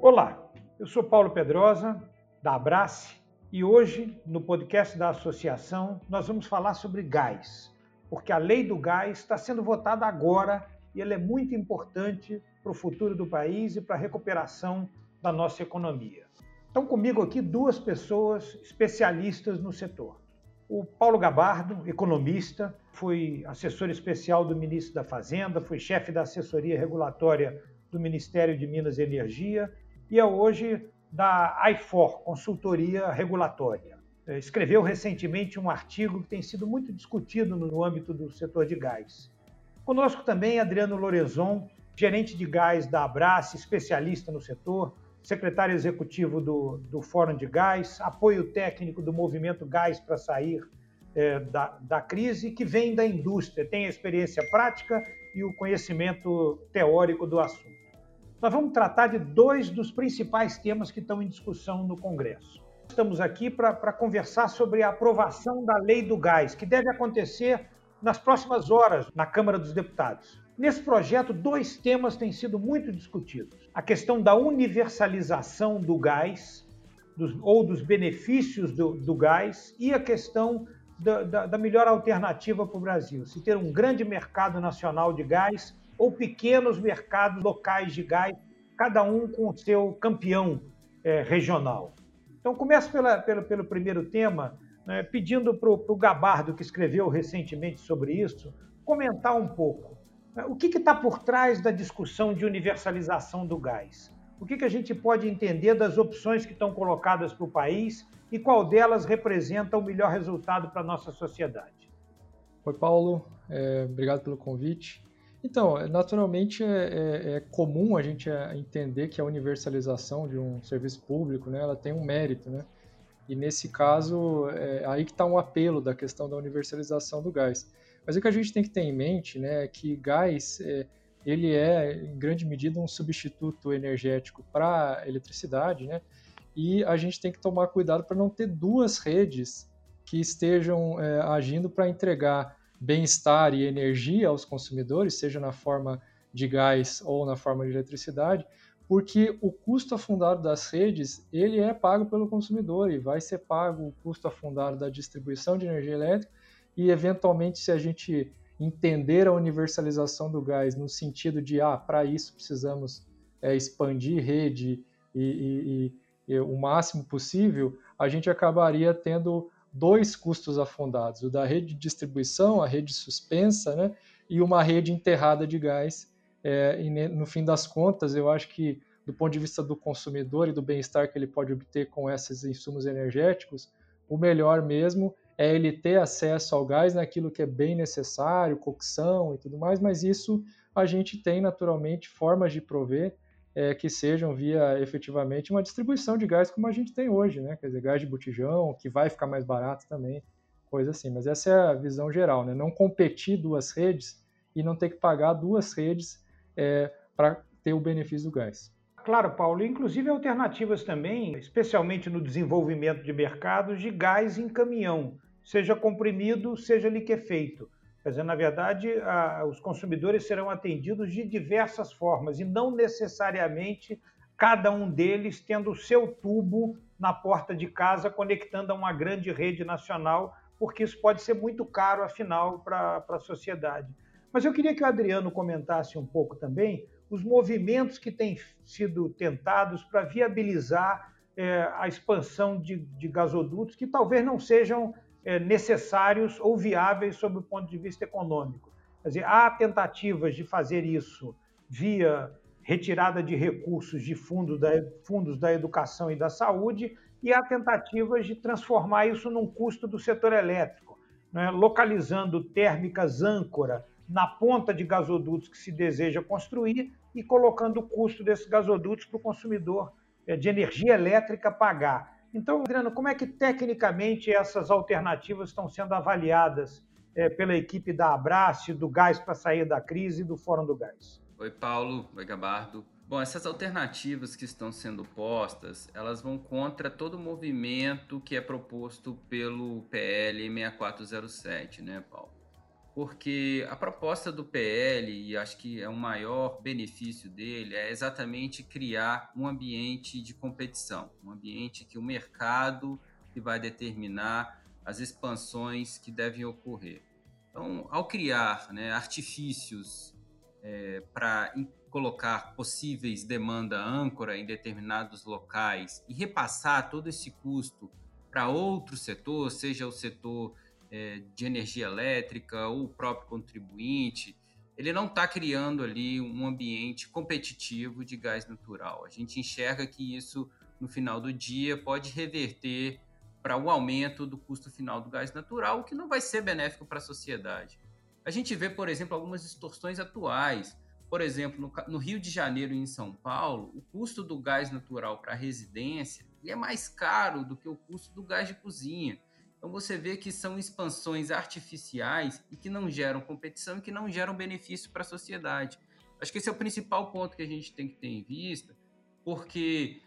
Olá, eu sou Paulo Pedrosa, da Abrace, e hoje, no podcast da associação, nós vamos falar sobre gás, porque a lei do gás está sendo votada agora e ela é muito importante para o futuro do país e para a recuperação da nossa economia. Estão comigo aqui duas pessoas especialistas no setor. O Paulo Gabardo, economista, foi assessor especial do ministro da Fazenda, foi chefe da assessoria regulatória do Ministério de Minas e Energia e é hoje da I4, Consultoria Regulatória. Escreveu recentemente um artigo que tem sido muito discutido no âmbito do setor de gás. Conosco também Adriano Lorezon, gerente de gás da Abrace, especialista no setor, secretário executivo do Fórum de Gás, apoio técnico do movimento Gás para sair da crise, que vem da indústria, tem a experiência prática e o conhecimento teórico do assunto. Nós vamos tratar de dois dos principais temas que estão em discussão no Congresso. Estamos aqui para conversar sobre a aprovação da lei do gás, que deve acontecer nas próximas horas na Câmara dos Deputados. Nesse projeto, dois temas têm sido muito discutidos. A questão da universalização do gás, dos benefícios do gás, e a questão da melhor alternativa para o Brasil, se ter um grande mercado nacional de gás ou pequenos mercados locais de gás, cada um com o seu campeão regional. Então, começo pelo primeiro tema, né, pedindo para o Gabardo, que escreveu recentemente sobre isso, comentar um pouco. O que está por trás da discussão de universalização do gás? O que a gente pode entender das opções que estão colocadas para o país e qual delas representa o melhor resultado para a nossa sociedade? Oi, Paulo. Obrigado pelo convite. Então, naturalmente é comum a gente entender que a universalização de um serviço público, né, ela tem um mérito, né? E nesse caso, aí que está um apelo da questão da universalização do gás. Mas o que a gente tem que ter em mente, né, é que gás ele é, em grande medida, um substituto energético para a eletricidade, né? E a gente tem que tomar cuidado para não ter duas redes que estejam agindo para entregar bem-estar e energia aos consumidores, seja na forma de gás ou na forma de eletricidade, porque o custo afundado das redes ele é pago pelo consumidor e vai ser pago o custo afundado da distribuição de energia elétrica e, eventualmente, se a gente entender a universalização do gás no sentido de, para isso precisamos expandir rede e o máximo possível, a gente acabaria tendo dois custos afundados, o da rede de distribuição, a rede suspensa, né, e uma rede enterrada de gás. E no fim das contas, eu acho que, do ponto de vista do consumidor e do bem-estar que ele pode obter com esses insumos energéticos, o melhor mesmo é ele ter acesso ao gás naquilo que é bem necessário, cocção e tudo mais, mas isso a gente tem naturalmente formas de prover que sejam via efetivamente uma distribuição de gás como a gente tem hoje, né? Quer dizer, gás de botijão, que vai ficar mais barato também, coisa assim. Mas essa é a visão geral, né? Não competir duas redes e não ter que pagar duas redes para ter o benefício do gás. Claro, Paulo, inclusive alternativas também, especialmente no desenvolvimento de mercados, de gás em caminhão, seja comprimido, seja liquefeito. Quer dizer, na verdade, os consumidores serão atendidos de diversas formas e não necessariamente cada um deles tendo o seu tubo na porta de casa conectando a uma grande rede nacional, porque isso pode ser muito caro, afinal, para a sociedade. Mas eu queria que o Adriano comentasse um pouco também os movimentos que têm sido tentados para viabilizar a expansão de gasodutos que talvez não sejam necessários ou viáveis sob o ponto de vista econômico. Quer dizer, há tentativas de fazer isso via retirada de recursos de fundos da educação e da saúde e há tentativas de transformar isso num custo do setor elétrico, né? Localizando térmicas âncora na ponta de gasodutos que se deseja construir e colocando o custo desses gasodutos para o consumidor de energia elétrica pagar. Então, Adriano, como é que tecnicamente essas alternativas estão sendo avaliadas pela equipe da Abrace, do Gás para sair da crise e do Fórum do Gás? Oi, Paulo. Oi, Gabardo. Bom, essas alternativas que estão sendo postas, elas vão contra todo o movimento que é proposto pelo PL 6407, né, Paulo? porque a proposta do PL, e acho que é o maior benefício dele, é exatamente criar um ambiente de competição, um ambiente que o mercado que vai determinar as expansões que devem ocorrer. Então, ao criar, né, artifícios para colocar possíveis demanda âncora em determinados locais e repassar todo esse custo para outro setor, seja o setor de energia elétrica ou o próprio contribuinte, ele não está criando ali um ambiente competitivo de gás natural. A gente enxerga que isso, no final do dia, pode reverter para o aumento do custo final do gás natural, o que não vai ser benéfico para a sociedade. A gente vê, por exemplo, algumas distorções atuais. Por exemplo, no Rio de Janeiro e em São Paulo, o custo do gás natural para a residência é mais caro do que o custo do gás de cozinha. Então, você vê que são expansões artificiais e que não geram competição e que não geram benefício para a sociedade. Acho que esse é o principal ponto que a gente tem que ter em vista, porque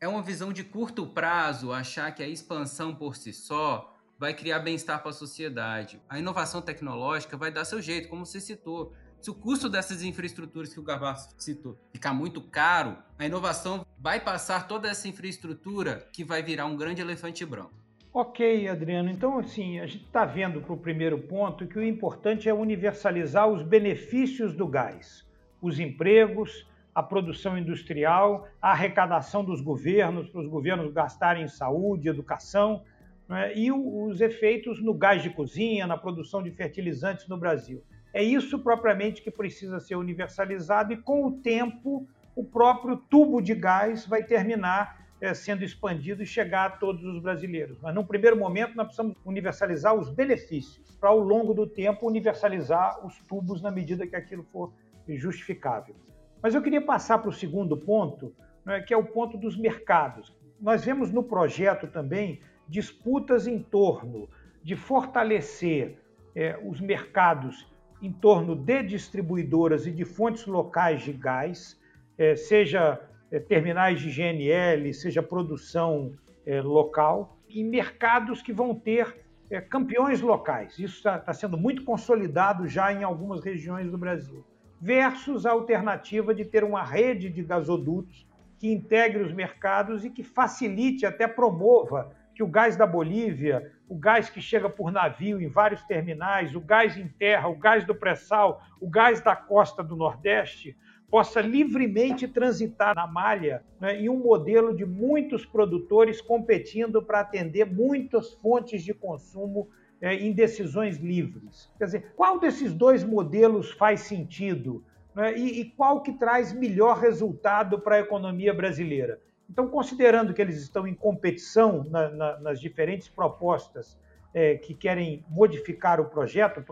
é uma visão de curto prazo achar que a expansão por si só vai criar bem-estar para a sociedade. A inovação tecnológica vai dar seu jeito, como você citou. Se o custo dessas infraestruturas que o Gabardo citou ficar muito caro, a inovação vai passar toda essa infraestrutura que vai virar um grande elefante branco. Ok, Adriano. Então, assim, a gente está vendo para o primeiro ponto que o importante é universalizar os benefícios do gás, os empregos, a produção industrial, a arrecadação dos governos, para os governos gastarem em saúde, educação, né, e os efeitos no gás de cozinha, na produção de fertilizantes no Brasil. É isso propriamente que precisa ser universalizado e, com o tempo, o próprio tubo de gás vai terminar sendo expandido e chegar a todos os brasileiros. Mas, num primeiro momento, nós precisamos universalizar os benefícios, para, ao longo do tempo, universalizar os tubos na medida que aquilo for justificável. Mas eu queria passar para o segundo ponto, né, que é o ponto dos mercados. Nós vemos no projeto também disputas em torno de fortalecer os mercados em torno de distribuidoras e de fontes locais de gás, seja terminais de GNL, seja produção local, e mercados que vão ter campeões locais. Isso está sendo muito consolidado já em algumas regiões do Brasil, versus a alternativa de ter uma rede de gasodutos que integre os mercados e que facilite, até promova, que o gás da Bolívia, o gás que chega por navio em vários terminais, o gás em terra, o gás do pré-sal, o gás da costa do Nordeste, possa livremente transitar na malha, né, em um modelo de muitos produtores competindo para atender muitas fontes de consumo em decisões livres. Quer dizer, qual desses dois modelos faz sentido, né, e qual que traz melhor resultado para a economia brasileira? Então, considerando que eles estão em competição nas diferentes propostas que querem modificar o projeto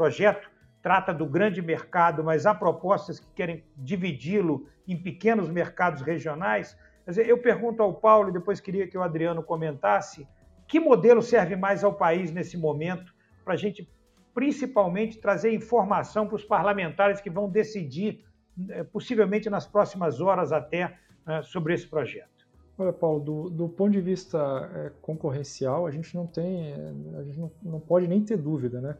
trata do grande mercado, mas há propostas que querem dividi-lo em pequenos mercados regionais. Quer dizer, eu pergunto ao Paulo, e depois queria que o Adriano comentasse, que modelo serve mais ao país nesse momento, para a gente principalmente trazer informação para os parlamentares que vão decidir, possivelmente nas próximas horas até, sobre esse projeto. Olha, Paulo, do ponto de vista concorrencial, a gente não pode nem ter dúvida, né?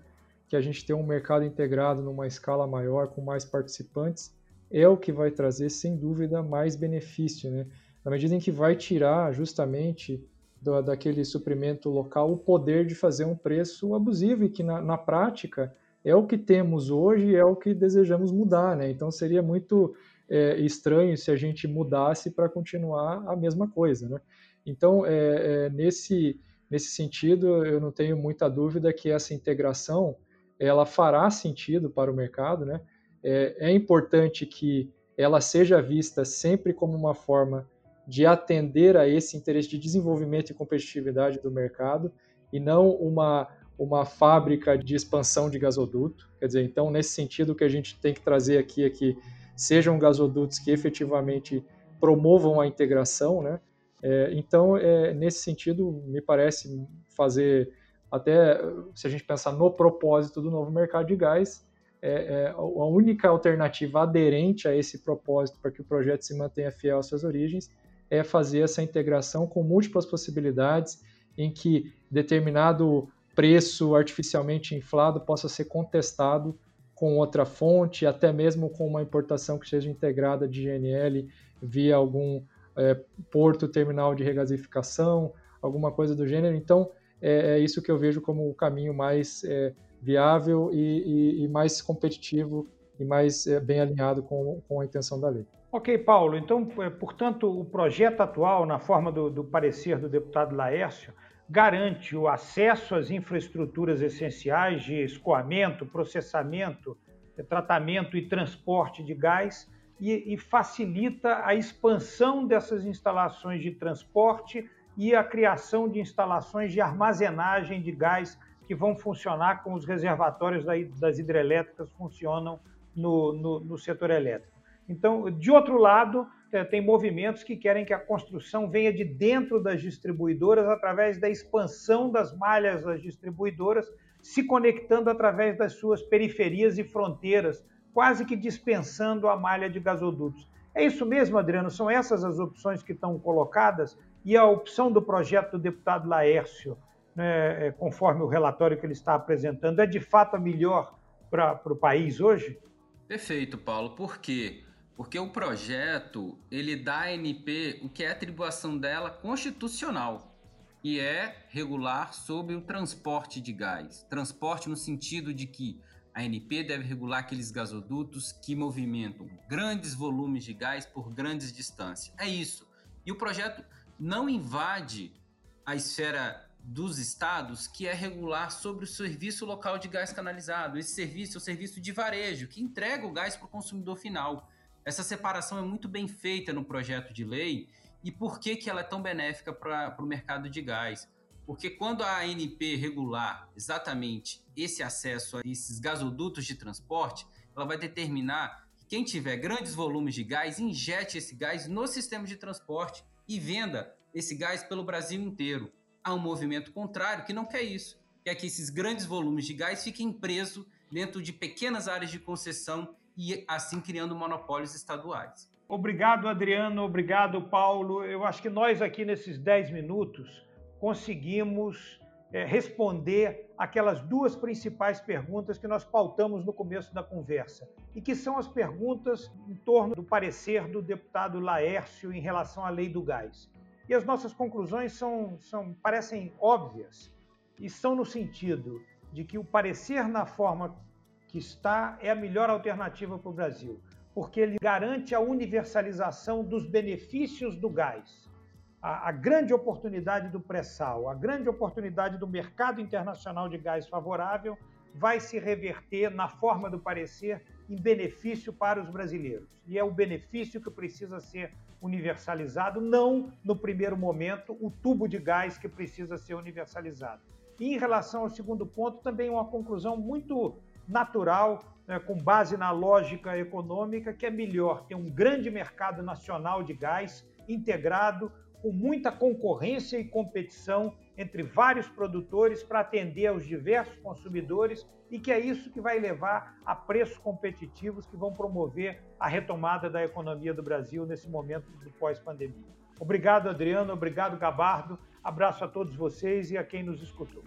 Que a gente ter um mercado integrado numa escala maior, com mais participantes, é o que vai trazer, sem dúvida, mais benefício, né? Na medida em que vai tirar justamente daquele suprimento local o poder de fazer um preço abusivo, e que na prática é o que temos hoje, é o que desejamos mudar, né? Então seria muito estranho se a gente mudasse para continuar a mesma coisa, né? Então nesse sentido eu não tenho muita dúvida que essa integração ela fará sentido para o mercado, né? É importante que ela seja vista sempre como uma forma de atender a esse interesse de desenvolvimento e competitividade do mercado, e não uma fábrica de expansão de gasoduto. Quer dizer, então, nesse sentido, o que a gente tem que trazer aqui é que sejam gasodutos que efetivamente promovam a integração, né? Nesse sentido, me parece fazer, até se a gente pensar no propósito do novo mercado de gás, a única alternativa aderente a esse propósito para que o projeto se mantenha fiel às suas origens é fazer essa integração com múltiplas possibilidades em que determinado preço artificialmente inflado possa ser contestado com outra fonte, até mesmo com uma importação que seja integrada de GNL via algum porto, terminal de regasificação, alguma coisa do gênero. Então, é isso que eu vejo como o caminho mais viável e mais competitivo e mais bem alinhado com a intenção da lei. Ok, Paulo. Então, portanto, o projeto atual, na forma do parecer do deputado Laércio, garante o acesso às infraestruturas essenciais de escoamento, processamento, tratamento e transporte de gás e facilita a expansão dessas instalações de transporte e a criação de instalações de armazenagem de gás que vão funcionar como os reservatórios das hidrelétricas funcionam no setor elétrico. Então, de outro lado, tem movimentos que querem que a construção venha de dentro das distribuidoras através da expansão das malhas das distribuidoras, se conectando através das suas periferias e fronteiras, quase que dispensando a malha de gasodutos. É isso mesmo, Adriano? São essas as opções que estão colocadas? E a opção do projeto do deputado Laércio, né, conforme o relatório que ele está apresentando, é de fato a melhor para o país hoje? Perfeito, Paulo. Por quê? Porque o projeto, ele dá à ANP o que é atribuição dela constitucional, e é regular sobre o transporte de gás. Transporte no sentido de que a ANP deve regular aqueles gasodutos que movimentam grandes volumes de gás por grandes distâncias. É isso. E o projeto não invade a esfera dos estados, que é regular sobre o serviço local de gás canalizado. Esse serviço é o serviço de varejo, que entrega o gás para o consumidor final. Essa separação é muito bem feita no projeto de lei. E por que ela é tão benéfica para o mercado de gás? Porque quando a ANP regular exatamente esse acesso a esses gasodutos de transporte, ela vai determinar que quem tiver grandes volumes de gás, injete esse gás no sistema de transporte e venda esse gás pelo Brasil inteiro. Há um movimento contrário que não quer isso, que é que esses grandes volumes de gás fiquem presos dentro de pequenas áreas de concessão e assim criando monopólios estaduais. Obrigado, Adriano. Obrigado, Paulo. Eu acho que nós aqui nesses 10 minutos conseguimos responder aquelas duas principais perguntas que nós pautamos no começo da conversa e que são as perguntas em torno do parecer do deputado Laércio em relação à lei do gás. E as nossas conclusões parecem óbvias e são no sentido de que o parecer na forma que está é a melhor alternativa para o Brasil, porque ele garante a universalização dos benefícios do gás, a grande oportunidade do pré-sal, a grande oportunidade do mercado internacional de gás favorável vai se reverter na forma do parecer em benefício para os brasileiros. E é o benefício que precisa ser universalizado, não, no primeiro momento, o tubo de gás que precisa ser universalizado. E em relação ao segundo ponto, também uma conclusão muito natural, né, com base na lógica econômica, que é melhor ter um grande mercado nacional de gás integrado, com muita concorrência e competição entre vários produtores para atender aos diversos consumidores e que é isso que vai levar a preços competitivos que vão promover a retomada da economia do Brasil nesse momento do pós-pandemia. Obrigado, Adriano. Obrigado, Gabardo. Abraço a todos vocês e a quem nos escutou.